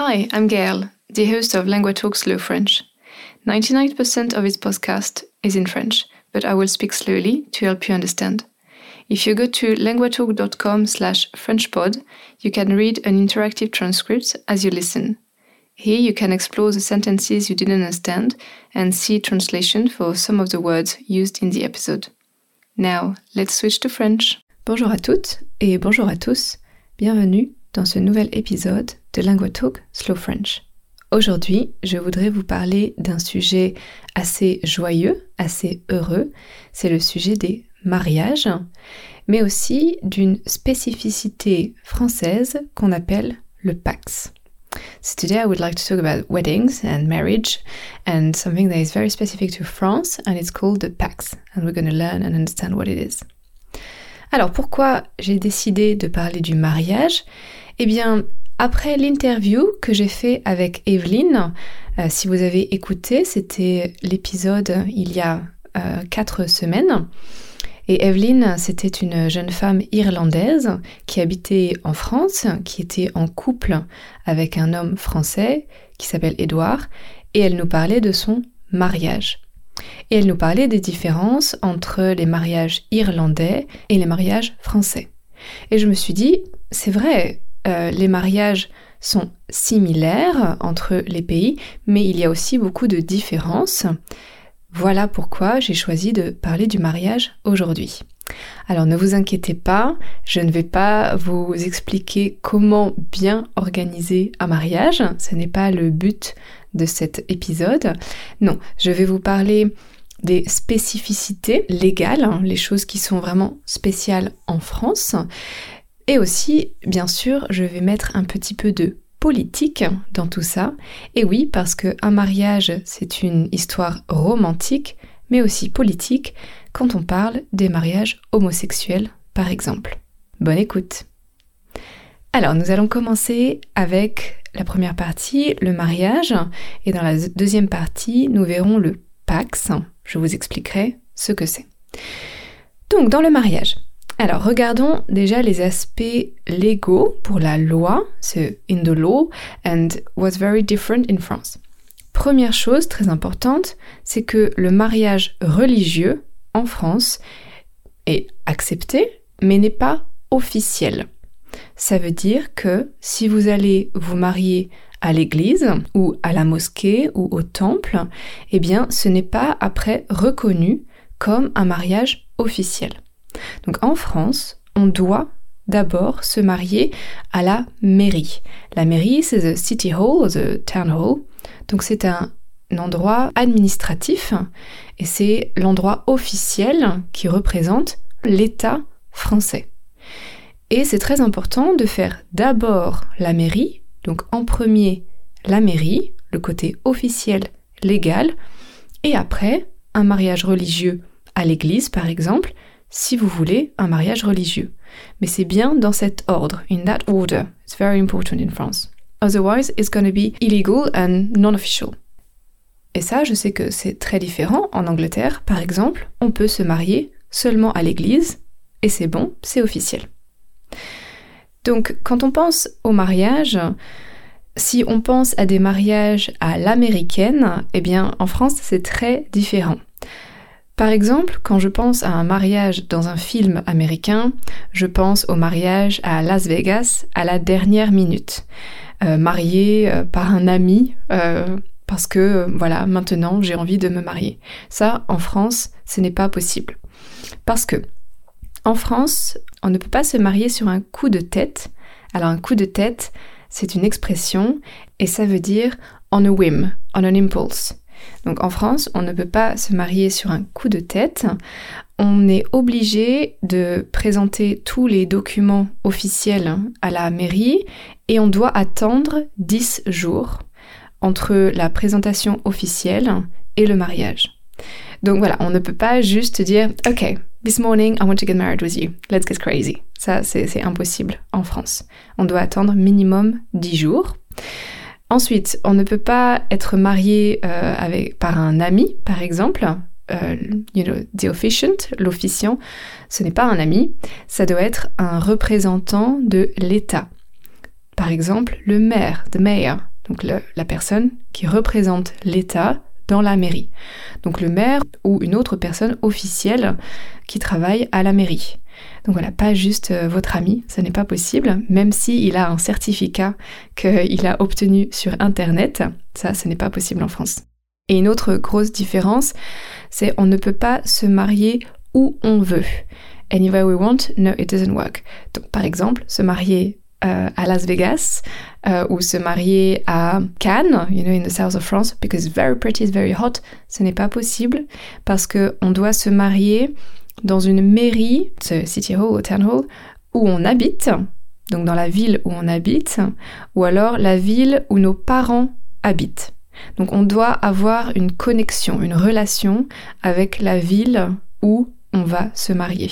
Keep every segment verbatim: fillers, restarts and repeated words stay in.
Hi, I'm Gaëlle, the host of Langua Talk Slow French. ninety-nine percent of this podcast is in French, but I will speak slowly to help you understand. If you go to languatalk.com slash frenchpod, you can read an interactive transcript as you listen. Here you can explore the sentences you didn't understand and see translation for some of the words used in the episode. Now, let's switch to French. Bonjour à toutes et bonjour à tous. Bienvenue dans ce nouvel épisode de Langua Talk Slow French. Aujourd'hui, je voudrais vous parler d'un sujet assez joyeux, assez heureux. C'est le sujet des mariages, mais aussi d'une spécificité française qu'on appelle le P A C S. So today I would like to talk about weddings and marriage and something that is very specific to France and it's called the P A C S. And we're going to learn and understand what it is. Alors pourquoi j'ai décidé de parler du mariage? Eh bien, après l'interview que j'ai fait avec Evelyne, euh, si vous avez écouté, c'était l'épisode il y a euh, quatre semaines. Et Evelyne, c'était une jeune femme irlandaise qui habitait en France, qui était en couple avec un homme français qui s'appelle Édouard, et elle nous parlait de son mariage. Et elle nous parlait des différences entre les mariages irlandais et les mariages français. Et je me suis dit, c'est vrai, euh, les mariages sont similaires entre les pays, mais il y a aussi beaucoup de différences. Voilà pourquoi j'ai choisi de parler du mariage aujourd'hui. Alors ne vous inquiétez pas, je ne vais pas vous expliquer comment bien organiser un mariage, ce n'est pas le but de cet épisode. Non, je vais vous parler des spécificités légales, hein, les choses qui sont vraiment spéciales en France. Et aussi, bien sûr, je vais mettre un petit peu de politique dans tout ça. Et oui, parce qu'un mariage, c'est une histoire romantique, mais aussi politique, quand on parle des mariages homosexuels, par exemple. Bonne écoute. Alors, nous allons commencer avec la première partie, le mariage, et dans la deuxième partie, nous verrons le P A C S. Je vous expliquerai ce que c'est. Donc, dans le mariage, alors regardons déjà les aspects légaux pour la loi, c'est in the law, and what's very different in France. Première chose très importante, c'est que le mariage religieux en France est accepté, mais n'est pas officiel. Ça veut dire que si vous allez vous marier à l'église, ou à la mosquée, ou au temple, eh bien ce n'est pas après reconnu comme un mariage officiel. Donc en France, on doit d'abord se marier à la mairie. La mairie, c'est the city hall, the town hall. Donc c'est un endroit administratif et c'est l'endroit officiel qui représente l'État français. Et c'est très important de faire d'abord la mairie, donc en premier la mairie, le côté officiel, légal, et après un mariage religieux à l'église par exemple, si vous voulez un mariage religieux. Mais c'est bien dans cet ordre, in that order. It's very important in France. Otherwise, it's going to be illegal and non-official. Et ça, je sais que c'est très différent. En Angleterre, par exemple, on peut se marier seulement à l'église, et c'est bon, c'est officiel. Donc, quand on pense au mariage, si on pense à des mariages à l'américaine, eh bien, en France, c'est très différent. Par exemple, quand je pense à un mariage dans un film américain, je pense au mariage à Las Vegas à la dernière minute, euh, marié euh, par un ami euh, parce que euh, voilà, maintenant j'ai envie de me marier. Ça, en France, ce n'est pas possible. Parce que en France, on ne peut pas se marier sur un coup de tête. Alors un coup de tête, c'est une expression et ça veut dire on a whim, on an impulse. Donc en France, on ne peut pas se marier sur un coup de tête. On est obligé de présenter tous les documents officiels à la mairie et on doit attendre dix jours entre la présentation officielle et le mariage. Donc voilà, on ne peut pas juste dire « Ok, this morning I want to get married with you, let's get crazy ». Ça, c'est, c'est impossible en France. On doit attendre minimum dix jours. Ensuite, on ne peut pas être marié euh, avec, par un ami, par exemple. Euh, you know, the officiant, l'officiant, ce n'est pas un ami, ça doit être un représentant de l'État. Par exemple, le maire, the mayor, donc le, la personne qui représente l'État dans la mairie. Donc le maire ou une autre personne officielle qui travaille à la mairie. Donc voilà, pas juste votre ami, ce n'est pas possible, même s'il a un certificat qu'il a obtenu sur Internet, ça, ce n'est pas possible en France. Et une autre grosse différence, c'est on ne peut pas se marier où on veut. Anywhere we want, no, it doesn't work. Donc par exemple, se marier euh, à Las Vegas euh, ou se marier à Cannes, you know, in the south of France, because very pretty is very hot, ce n'est pas possible parce qu'on doit se marier dans une mairie, city hall ou town hall, où on habite, donc dans la ville où on habite, ou alors la ville où nos parents habitent. Donc on doit avoir une connexion, une relation avec la ville où on va se marier.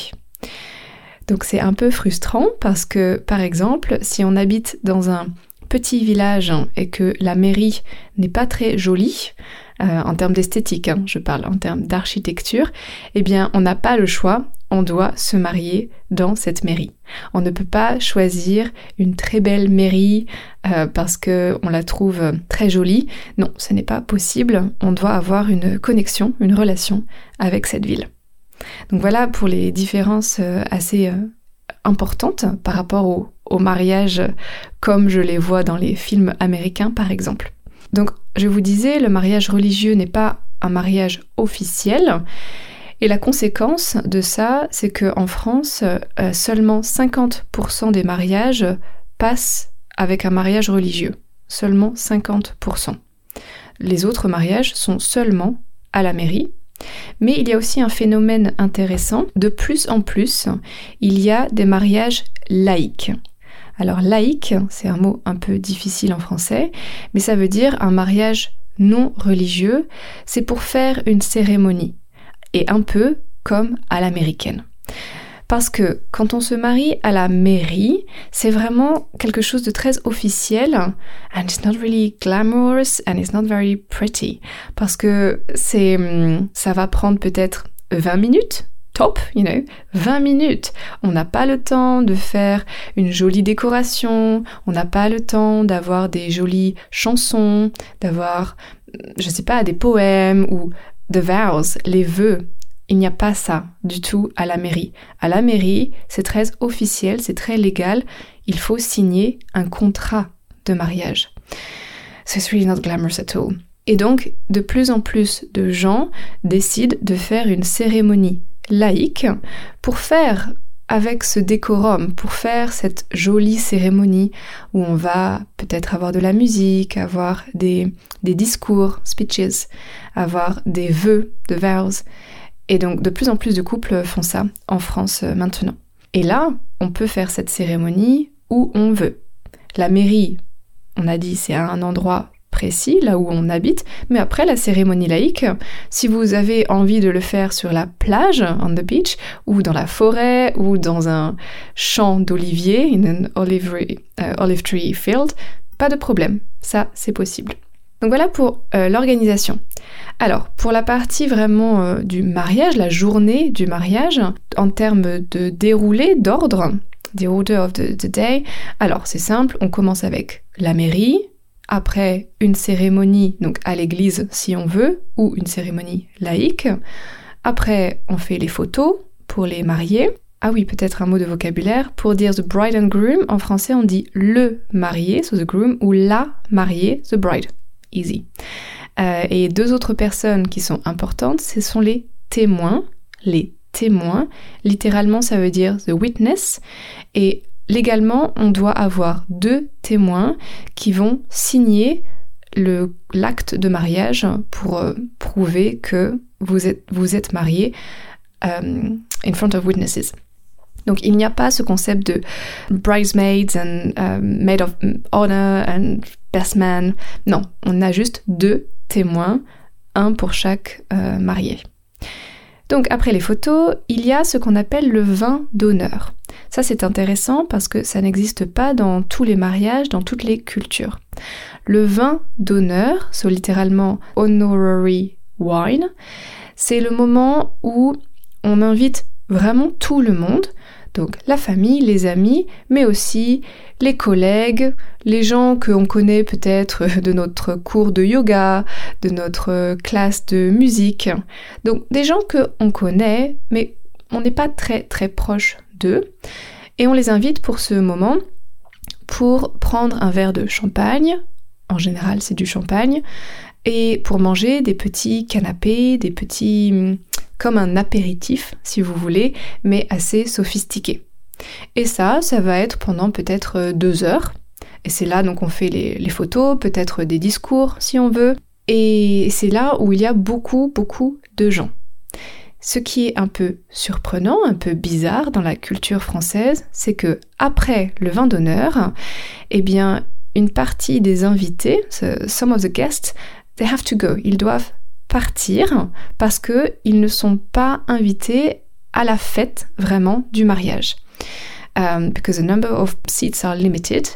Donc c'est un peu frustrant parce que, par exemple, si on habite dans un petit village et que la mairie n'est pas très jolie, Euh, en termes d'esthétique, hein, je parle en termes d'architecture, eh bien on n'a pas le choix, on doit se marier dans cette mairie. On ne peut pas choisir une très belle mairie euh, parce qu'on la trouve très jolie. Non, ce n'est pas possible, on doit avoir une connexion, une relation avec cette ville. Donc voilà pour les différences euh, assez euh, importantes par rapport au, au mariage comme je les vois dans les films américains par exemple. Donc, je vous disais, le mariage religieux n'est pas un mariage officiel. Et la conséquence de ça, c'est qu'en France, euh, seulement cinquante pour cent des mariages passent avec un mariage religieux. Seulement cinquante pour cent. Les autres mariages sont seulement à la mairie. Mais il y a aussi un phénomène intéressant. De plus en plus, il y a des mariages laïques. Alors laïque, c'est un mot un peu difficile en français, mais ça veut dire un mariage non religieux, c'est pour faire une cérémonie, et un peu comme à l'américaine. Parce que quand on se marie à la mairie, c'est vraiment quelque chose de très officiel, and it's not really glamorous, and it's not very pretty, parce que c'est, ça va prendre peut-être vingt minutes, top, you know, vingt minutes. On n'a pas le temps de faire une jolie décoration, on n'a pas le temps d'avoir des jolies chansons, d'avoir, je sais pas, des poèmes ou the vows, les vœux. Il n'y a pas ça du tout à la mairie. À la mairie, c'est très officiel, c'est très légal. Il faut signer un contrat de mariage. So it's really not glamorous at all. Et donc, de plus en plus de gens décident de faire une cérémonie laïque pour faire avec ce décorum, pour faire cette jolie cérémonie où on va peut-être avoir de la musique, avoir des, des discours, speeches, avoir des vœux, the vows. Et donc de plus en plus de couples font ça en France maintenant. Et là, on peut faire cette cérémonie où on veut. La mairie, on a dit, c'est un endroit précis, là où on habite, mais après la cérémonie laïque, si vous avez envie de le faire sur la plage, on the beach, ou dans la forêt, ou dans un champ d'olivier, in an olive, uh, olive tree field, pas de problème, ça c'est possible. Donc voilà pour euh, l'organisation. Alors, pour la partie vraiment euh, du mariage, la journée du mariage, en termes de déroulé, d'ordre, the order of the, the day, alors c'est simple, on commence avec la mairie, après une cérémonie, donc à l'église si on veut, ou une cérémonie laïque. Après, on fait les photos pour les mariés. Ah oui, peut-être un mot de vocabulaire. Pour dire the bride and groom, en français on dit le marié, so the groom, ou la mariée, the bride. Easy. Euh, et deux autres personnes qui sont importantes, ce sont les témoins. Les témoins, littéralement ça veut dire the witness, et légalement, on doit avoir deux témoins qui vont signer le, l'acte de mariage pour euh, prouver que vous êtes, vous êtes mariés euh, in front of witnesses. Donc il n'y a pas ce concept de bridesmaids and uh, maid of honor and best man. Non, on a juste deux témoins, un pour chaque euh, marié. Donc après les photos, il y a ce qu'on appelle le vin d'honneur. Ça c'est intéressant parce que ça n'existe pas dans tous les mariages, dans toutes les cultures. Le vin d'honneur, c'est littéralement honorary wine, c'est le moment où on invite vraiment tout le monde, Donc la famille, les amis, mais aussi les collègues, les gens que l'on connaît peut-être de notre cours de yoga, de notre classe de musique. Donc des gens que on connaît, mais on n'est pas très très proche d'eux. Et on les invite pour ce moment pour prendre un verre de champagne, en général c'est du champagne, et pour manger des petits canapés, des petits... comme un apéritif si vous voulez, mais assez sophistiqué. Et ça, ça va être pendant peut-être deux heures. Et c'est là donc on fait les, les photos, peut-être des discours si on veut. Et c'est là où il y a beaucoup, beaucoup de gens. Ce qui est un peu surprenant, un peu bizarre dans la culture française, c'est que après le vin d'honneur, eh bien une partie des invités, some of the guests, they have to go. Ils doivent partir parce que ils ne sont pas invités à la fête vraiment du mariage. Um, because the number of seats are limited,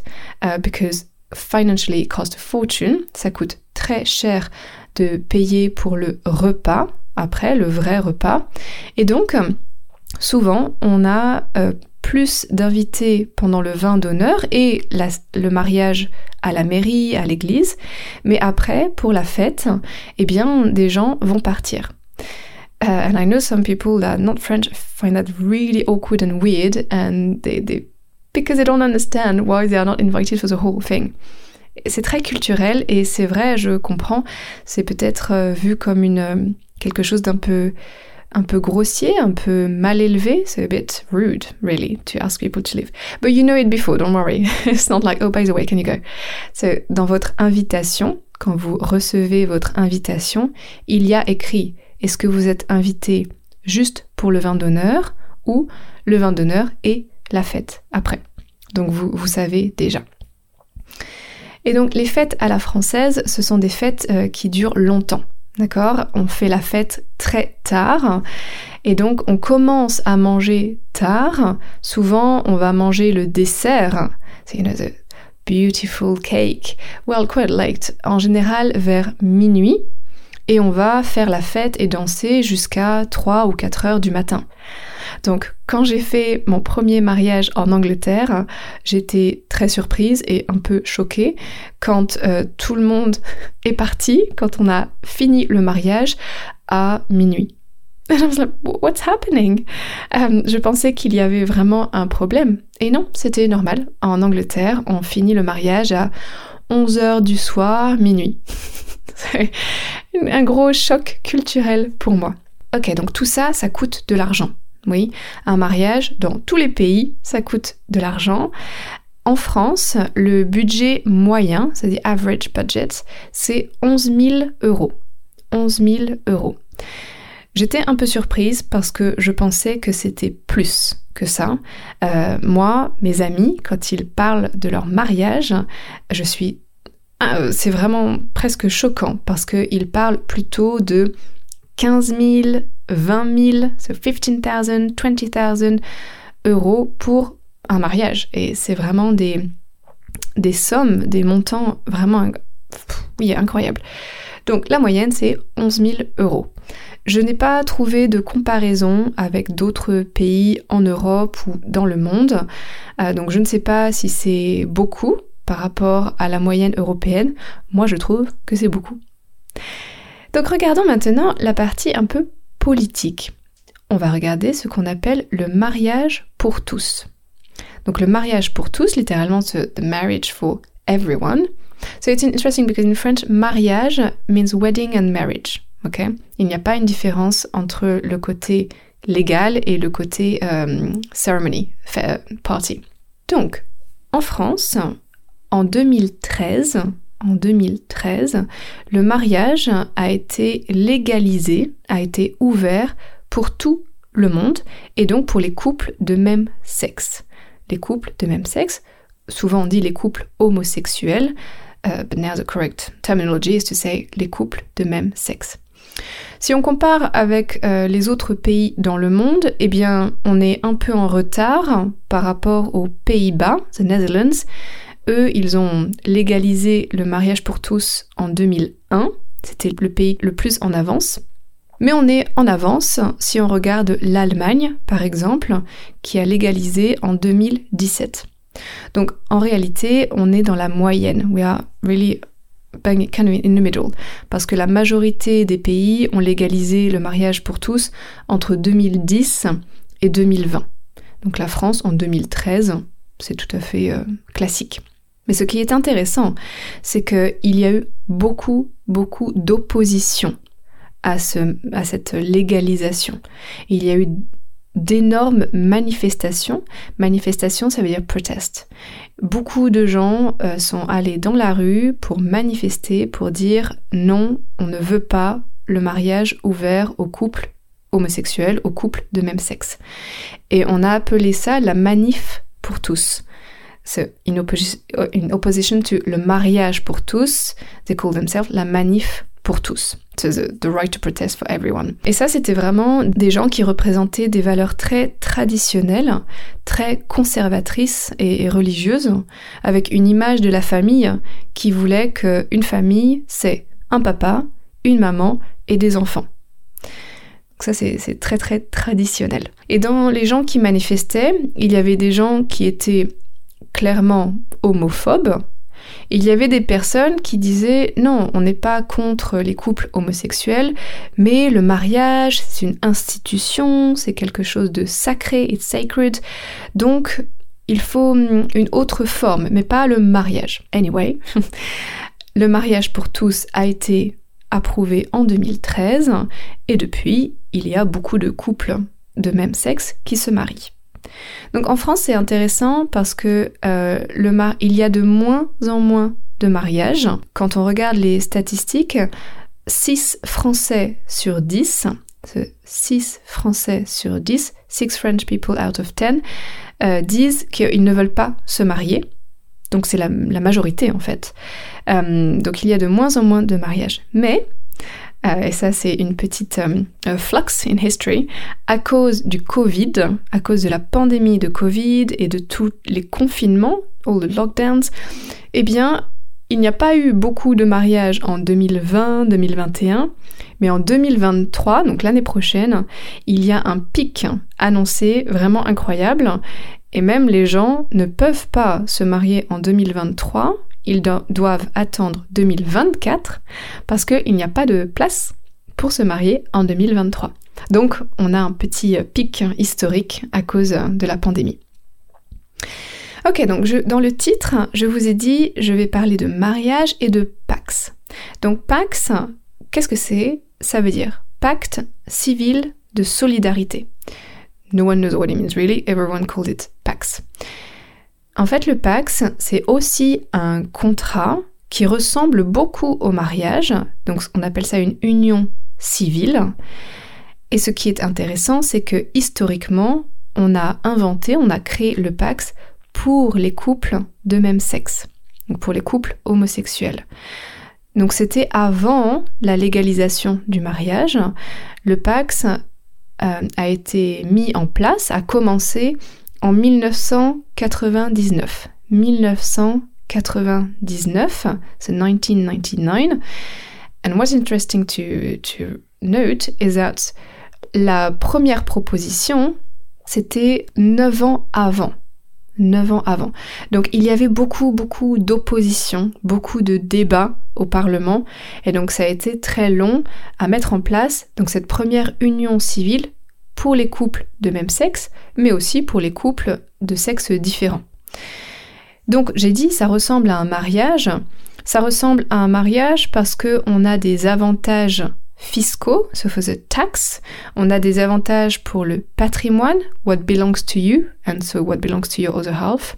uh, because financially it costs a fortune. Ça coûte très cher de payer pour le repas, après le vrai repas. Et donc, souvent, on a euh, plus d'invités pendant le vin d'honneur et la, le mariage à la mairie, à l'église, mais après, pour la fête, eh bien, des gens vont partir. Uh, and I know some people that are not French find that really awkward and weird, and they, they because they don't understand why they are not invited for the whole thing. C'est très culturel et c'est vrai, je comprends. C'est peut-être euh, vu comme une euh, quelque chose d'un peu un peu grossier, un peu mal élevé. C'est a bit rude, really, to ask people to leave. But you know it before, don't worry. It's not like, oh, by the way, can you go? C'est dans votre invitation, quand vous recevez votre invitation, il y a écrit, est-ce que vous êtes invité juste pour le vin d'honneur ou le vin d'honneur et la fête après? Donc vous, vous savez déjà. Et donc les fêtes à la française, ce sont des fêtes euh, qui durent longtemps. D'accord, on fait la fête très tard et donc on commence à manger tard. Souvent, on va manger le dessert. So, you know, the beautiful cake. Well, quite late. En général, vers minuit. Et on va faire la fête et danser jusqu'à trois ou quatre heures du matin. Donc, quand j'ai fait mon premier mariage en Angleterre, j'étais très surprise et un peu choquée quand euh, tout le monde est parti, quand on a fini le mariage à minuit. And I was like, what's happening? Euh, je pensais qu'il y avait vraiment un problème. Et non, c'était normal. En Angleterre, on finit le mariage à onze heures du soir, minuit. C'est un gros choc culturel pour moi. Ok, donc tout ça, ça coûte de l'argent. Oui, un mariage, dans tous les pays, ça coûte de l'argent. En France, le budget moyen, c'est-à-dire average budget, c'est onze mille euros. onze mille euros. J'étais un peu surprise parce que je pensais que c'était plus que ça. Euh, moi, mes amis, quand ils parlent de leur mariage, je suis... Ah, c'est vraiment presque choquant parce qu'ils parlent plutôt de quinze mille, vingt mille, so fifteen thousand, twenty thousand euros pour un mariage. Et c'est vraiment des, des sommes, des montants vraiment pff, oui, incroyables. Donc la moyenne, c'est onze mille euros. Je n'ai pas trouvé de comparaison avec d'autres pays en Europe ou dans le monde. Euh, donc je ne sais pas si c'est beaucoup par rapport à la moyenne européenne, moi je trouve que c'est beaucoup. Donc regardons maintenant la partie un peu politique. On va regarder ce qu'on appelle le mariage pour tous. Donc le mariage pour tous, littéralement c'est the marriage for everyone. So it's interesting because in French, mariage means wedding and marriage. Okay? Il n'y a pas une différence entre le côté légal et le côté euh, ceremony, party. Donc, en France, En deux mille treize, en deux mille treize, le mariage a été légalisé, a été ouvert pour tout le monde et donc pour les couples de même sexe. Les couples de même sexe, souvent on dit les couples homosexuels, uh, but now the correct terminology is to say les couples de même sexe. Si on compare avec euh, les autres pays dans le monde, eh bien on est un peu en retard par rapport aux Pays-Bas, the Netherlands. Eux, ils ont légalisé le mariage pour tous en deux mille un. C'était le pays le plus en avance. Mais on est en avance si on regarde l'Allemagne, par exemple, qui a légalisé en deux mille dix-sept. Donc, en réalité, on est dans la moyenne. We are really bang, kind of in the middle. Parce que la majorité des pays ont légalisé le mariage pour tous entre deux mille dix et deux mille vingt. Donc la France, en deux mille treize, c'est tout à fait euh, classique. Mais ce qui est intéressant, c'est qu'il y a eu beaucoup, beaucoup d'opposition à, ce, à cette légalisation. Il y a eu d'énormes manifestations. Manifestation, ça veut dire protest. Beaucoup de gens euh, sont allés dans la rue pour manifester, pour dire non, on ne veut pas le mariage ouvert aux couples homosexuels, aux couples de même sexe. Et on a appelé ça la manif pour tous. So, in, opposi- in opposition to le mariage pour tous, they call themselves la manif pour tous. So the, the right to protest for everyone. Et ça, c'était vraiment des gens qui représentaient des valeurs très traditionnelles, très conservatrices et, et religieuses, avec une image de la famille qui voulait qu'une famille, c'est un papa, une maman et des enfants. Donc ça, c'est, c'est très très traditionnel. Et dans les gens qui manifestaient, il y avait des gens qui étaient clairement homophobes. Il y avait des personnes qui disaient « Non, on n'est pas contre les couples homosexuels, mais le mariage, c'est une institution, c'est quelque chose de sacré, it's sacred, donc il faut une autre forme, mais pas le mariage. » Anyway, le mariage pour tous a été approuvé en deux mille treize, et depuis, il y a beaucoup de couples de même sexe qui se marient. Donc en France, c'est intéressant parce que euh, le mar- il y a de moins en moins de mariages. Quand on regarde les statistiques, six Français sur dix, six Français sur dix, six French people out of dix, euh, disent qu'ils ne veulent pas se marier. Donc c'est la, la majorité en fait. Euh, donc il y a de moins en moins de mariages. Mais, euh, et ça c'est une petite euh, flux in history, à cause du Covid, à cause de la pandémie de Covid et de tous les confinements, all the lockdowns, eh bien il n'y a pas eu beaucoup de mariages en deux mille vingt, deux mille vingt et un, mais en deux mille vingt-trois, donc l'année prochaine, il y a un pic annoncé vraiment incroyable. Et même les gens ne peuvent pas se marier en deux mille vingt-trois, ils do- doivent attendre deux mille vingt-quatre parce qu'il n'y a pas de place pour se marier en deux mille vingt-trois. Donc on a un petit pic historique à cause de la pandémie. Ok, donc je, dans le titre, je vous ai dit, je vais parler de mariage et de P A C S. Donc P A C S, qu'est-ce que c'est? Ça veut dire pacte civil de solidarité. No one knows what it means really, everyone calls it P A C S. En fait, le P A C S, c'est aussi un contrat qui ressemble beaucoup au mariage, donc on appelle ça une union civile. Et ce qui est intéressant, c'est que historiquement, on a inventé, on a créé le P A C S pour les couples de même sexe, donc pour les couples homosexuels. Donc c'était avant la légalisation du mariage, le P A C S a été mis en place, a commencé en mille neuf cent quatre-vingt-dix-neuf. mille neuf cent quatre-vingt-dix-neuf, c'est nineteen ninety-nine. And what's interesting to, to note is that la première proposition, c'était neuf ans avant. neuf ans avant. Donc il y avait beaucoup, beaucoup d'opposition, beaucoup de débats au Parlement, et donc ça a été très long à mettre en place, donc cette première union civile pour les couples de même sexe, mais aussi pour les couples de sexes différents. Donc j'ai dit, ça ressemble à un mariage, ça ressemble à un mariage parce qu'on a des avantages fiscaux, so for the tax, on a des avantages pour le patrimoine, what belongs to you, and so what belongs to your other half.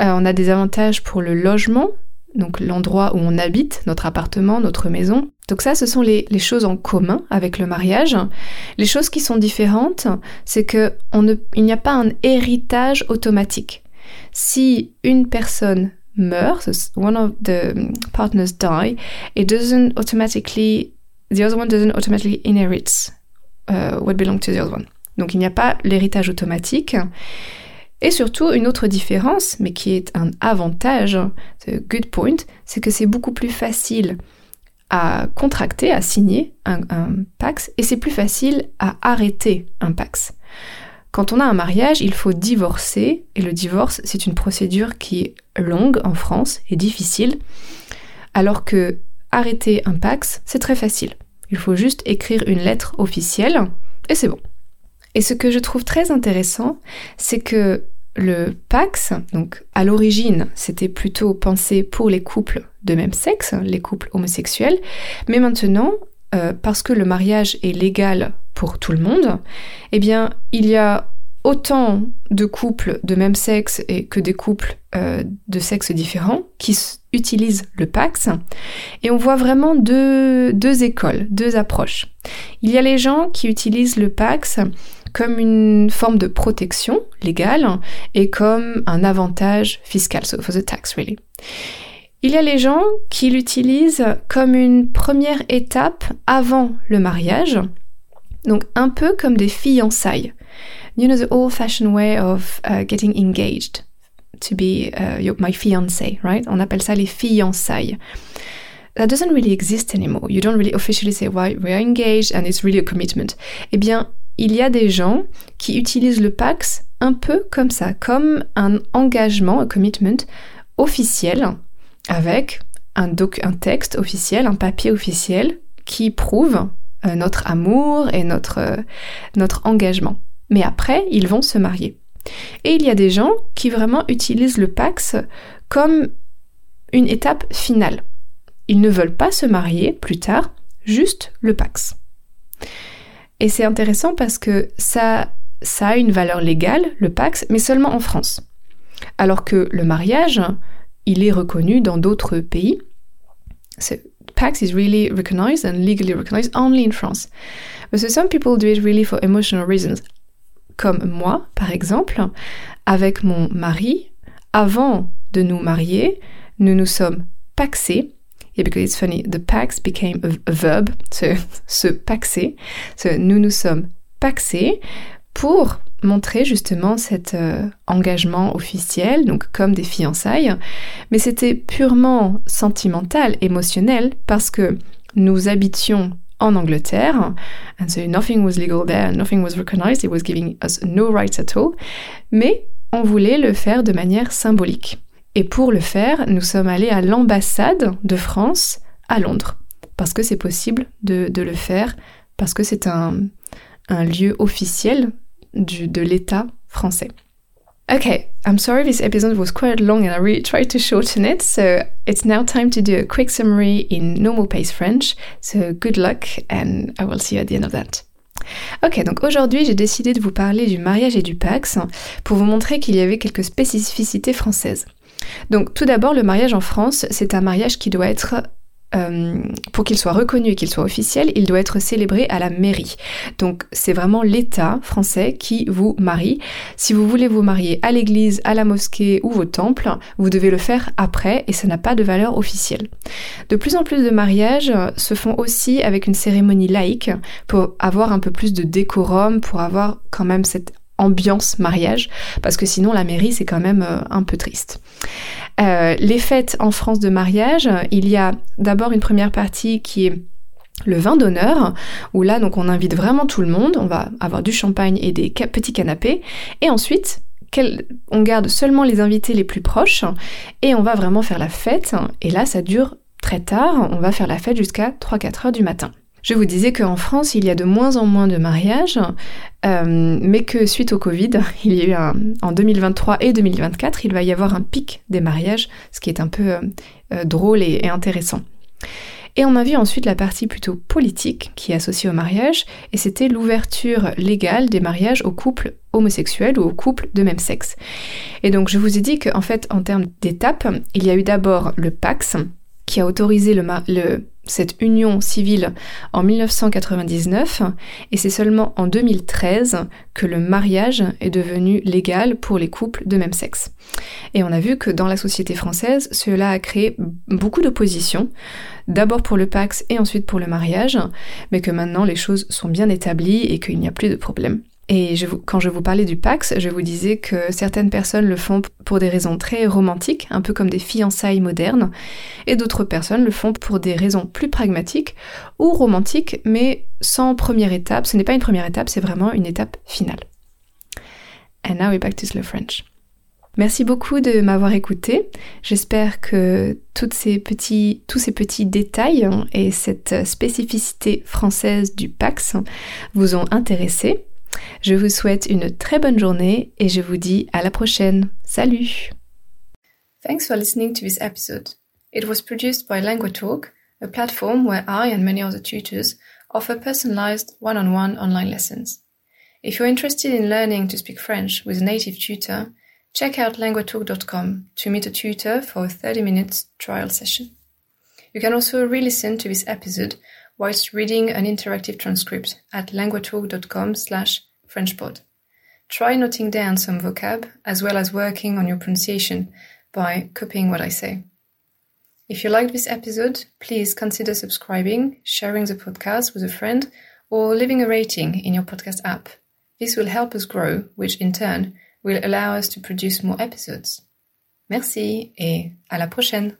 Euh, on a des avantages pour le logement, donc l'endroit où on habite, notre appartement, notre maison. Donc ça, ce sont les, les choses en commun avec le mariage. Les choses qui sont différentes, c'est que on ne, il n'y a pas un héritage automatique. Si une personne meurt, so one of the partners die, it doesn't automatically The other one doesn't automatically inherit uh, what belongs to the other one. Donc il n'y a pas l'héritage automatique. Et surtout, une autre différence, mais qui est un avantage, c'est a good point, c'est que c'est beaucoup plus facile à contracter, à signer un, un P A C S, et c'est plus facile à arrêter un P A C S. Quand on a un mariage, il faut divorcer, et le divorce, c'est une procédure qui est longue en France et difficile, alors que arrêter un P A C S, c'est très facile. Il faut juste écrire une lettre officielle, et c'est bon. Et ce que je trouve très intéressant, c'est que le P A C S, donc à l'origine, c'était plutôt pensé pour les couples de même sexe, les couples homosexuels, mais maintenant, euh, parce que le mariage est légal pour tout le monde, eh bien, il y a autant de couples de même sexe et que des couples euh, de sexes différents qui utilisent le P A C S, et on voit vraiment deux, deux écoles, deux approches. Il y a les gens qui utilisent le P A C S comme une forme de protection légale et comme un avantage fiscal, so for the tax really. Il y a les gens qui l'utilisent comme une première étape avant le mariage, donc un peu comme des fiançailles. You know, the old-fashioned way of uh, getting engaged, to be uh, your, my fiancé, right? On appelle ça les fiançailles. That doesn't really exist anymore. You don't really officially say, well, we are engaged and it's really a commitment. Eh bien, il y a des gens qui utilisent le P A C S un peu comme ça, comme un engagement, un commitment officiel, avec un, doc, un texte officiel, un papier officiel qui prouve euh, notre amour et notre, euh, notre engagement. Mais après, ils vont se marier. Et il y a des gens qui vraiment utilisent le P A C S comme une étape finale. Ils ne veulent pas se marier plus tard, juste le P A C S. Et c'est intéressant parce que ça, ça a une valeur légale, le P A C S, mais seulement en France. Alors que le mariage, il est reconnu dans d'autres pays. So, P A C S is really recognized and legally recognized only in France. But so some people do it really for emotional reasons. Comme moi, par exemple, avec mon mari, avant de nous marier, nous nous sommes pacsés. Yeah, because it's funny, the P A C S became a, a verb, se, se paxer. So, nous nous sommes paxés pour montrer justement cet euh, engagement officiel, donc comme des fiançailles. Mais c'était purement sentimental, émotionnel, parce que nous habitions en Angleterre, and so nothing was legal there, nothing was recognized, it was giving us no rights at all, mais on voulait le faire de manière symbolique. Et pour le faire, nous sommes allés à l'ambassade de France à Londres, parce que c'est possible de, de le faire, parce que c'est un, un lieu officiel du, de l'État français. Okay, I'm sorry this episode was quite long and I really tried to shorten it, so it's now time to do a quick summary in normal pace French, so good luck and I will see you at the end of that. Ok, donc aujourd'hui j'ai décidé de vous parler du mariage et du P A C S pour vous montrer qu'il y avait quelques spécificités françaises. Donc tout d'abord, le mariage en France, c'est un mariage qui doit être, euh, pour qu'il soit reconnu et qu'il soit officiel, il doit être célébré à la mairie. Donc c'est vraiment l'État français qui vous marie. Si vous voulez vous marier à l'église, à la mosquée ou au temple, vous devez le faire après et ça n'a pas de valeur officielle. De plus en plus de mariages se font aussi avec une cérémonie laïque pour avoir un peu plus de décorum, pour avoir quand même cette ambiance mariage, parce que sinon la mairie c'est quand même euh, un peu triste. Euh, les fêtes en France de mariage, il y a d'abord une première partie qui est le vin d'honneur, où là donc on invite vraiment tout le monde, on va avoir du champagne et des ca- petits canapés, et ensuite on garde seulement les invités les plus proches, et on va vraiment faire la fête, et là ça dure très tard, on va faire la fête jusqu'à trois à quatre heures du matin. Je vous disais qu'en France, il y a de moins en moins de mariages, euh, mais que suite au Covid, il y a eu un, en deux mille vingt-trois et deux mille vingt-quatre, il va y avoir un pic des mariages, ce qui est un peu euh, drôle et, et intéressant. Et on a vu ensuite la partie plutôt politique qui est associée au mariage, et c'était l'ouverture légale des mariages aux couples homosexuels ou aux couples de même sexe. Et donc je vous ai dit qu'en fait, en termes d'étapes, il y a eu d'abord le P A C S, qui a autorisé le, le, cette union civile en dix-neuf cent quatre-vingt-dix-neuf, et c'est seulement en deux mille treize que le mariage est devenu légal pour les couples de même sexe. Et on a vu que dans la société française, cela a créé beaucoup d'opposition, d'abord pour le P A C S et ensuite pour le mariage, mais que maintenant les choses sont bien établies et qu'il n'y a plus de problème. Et je vous, quand je vous parlais du P A C S, je vous disais que certaines personnes le font pour des raisons très romantiques, un peu comme des fiançailles modernes, et d'autres personnes le font pour des raisons plus pragmatiques ou romantiques, mais sans première étape. Ce n'est pas une première étape, c'est vraiment une étape finale. And now we're back to slow French. Merci beaucoup de m'avoir écouté. J'espère que toutes ces petits, tous ces petits détails et cette spécificité française du P A C S vous ont intéressé. Je vous souhaite une très bonne journée et je vous dis à la prochaine. Salut! Thanks for listening to this episode. It was produced by Langua Talk, a platform where I and many other tutors offer personalized one-on-one online lessons. If you're interested in learning to speak French with a native tutor, check out langua talk dot com to meet a tutor for a thirty minute trial session. You can also re-listen to this episode whilst reading an interactive transcript at langua talk dot com slash french pod. Try noting down some vocab as well as working on your pronunciation by copying what I say. If you liked this episode, please consider subscribing, sharing the podcast with a friend, or leaving a rating in your podcast app. This will help us grow, which in turn will allow us to produce more episodes. Merci et à la prochaine!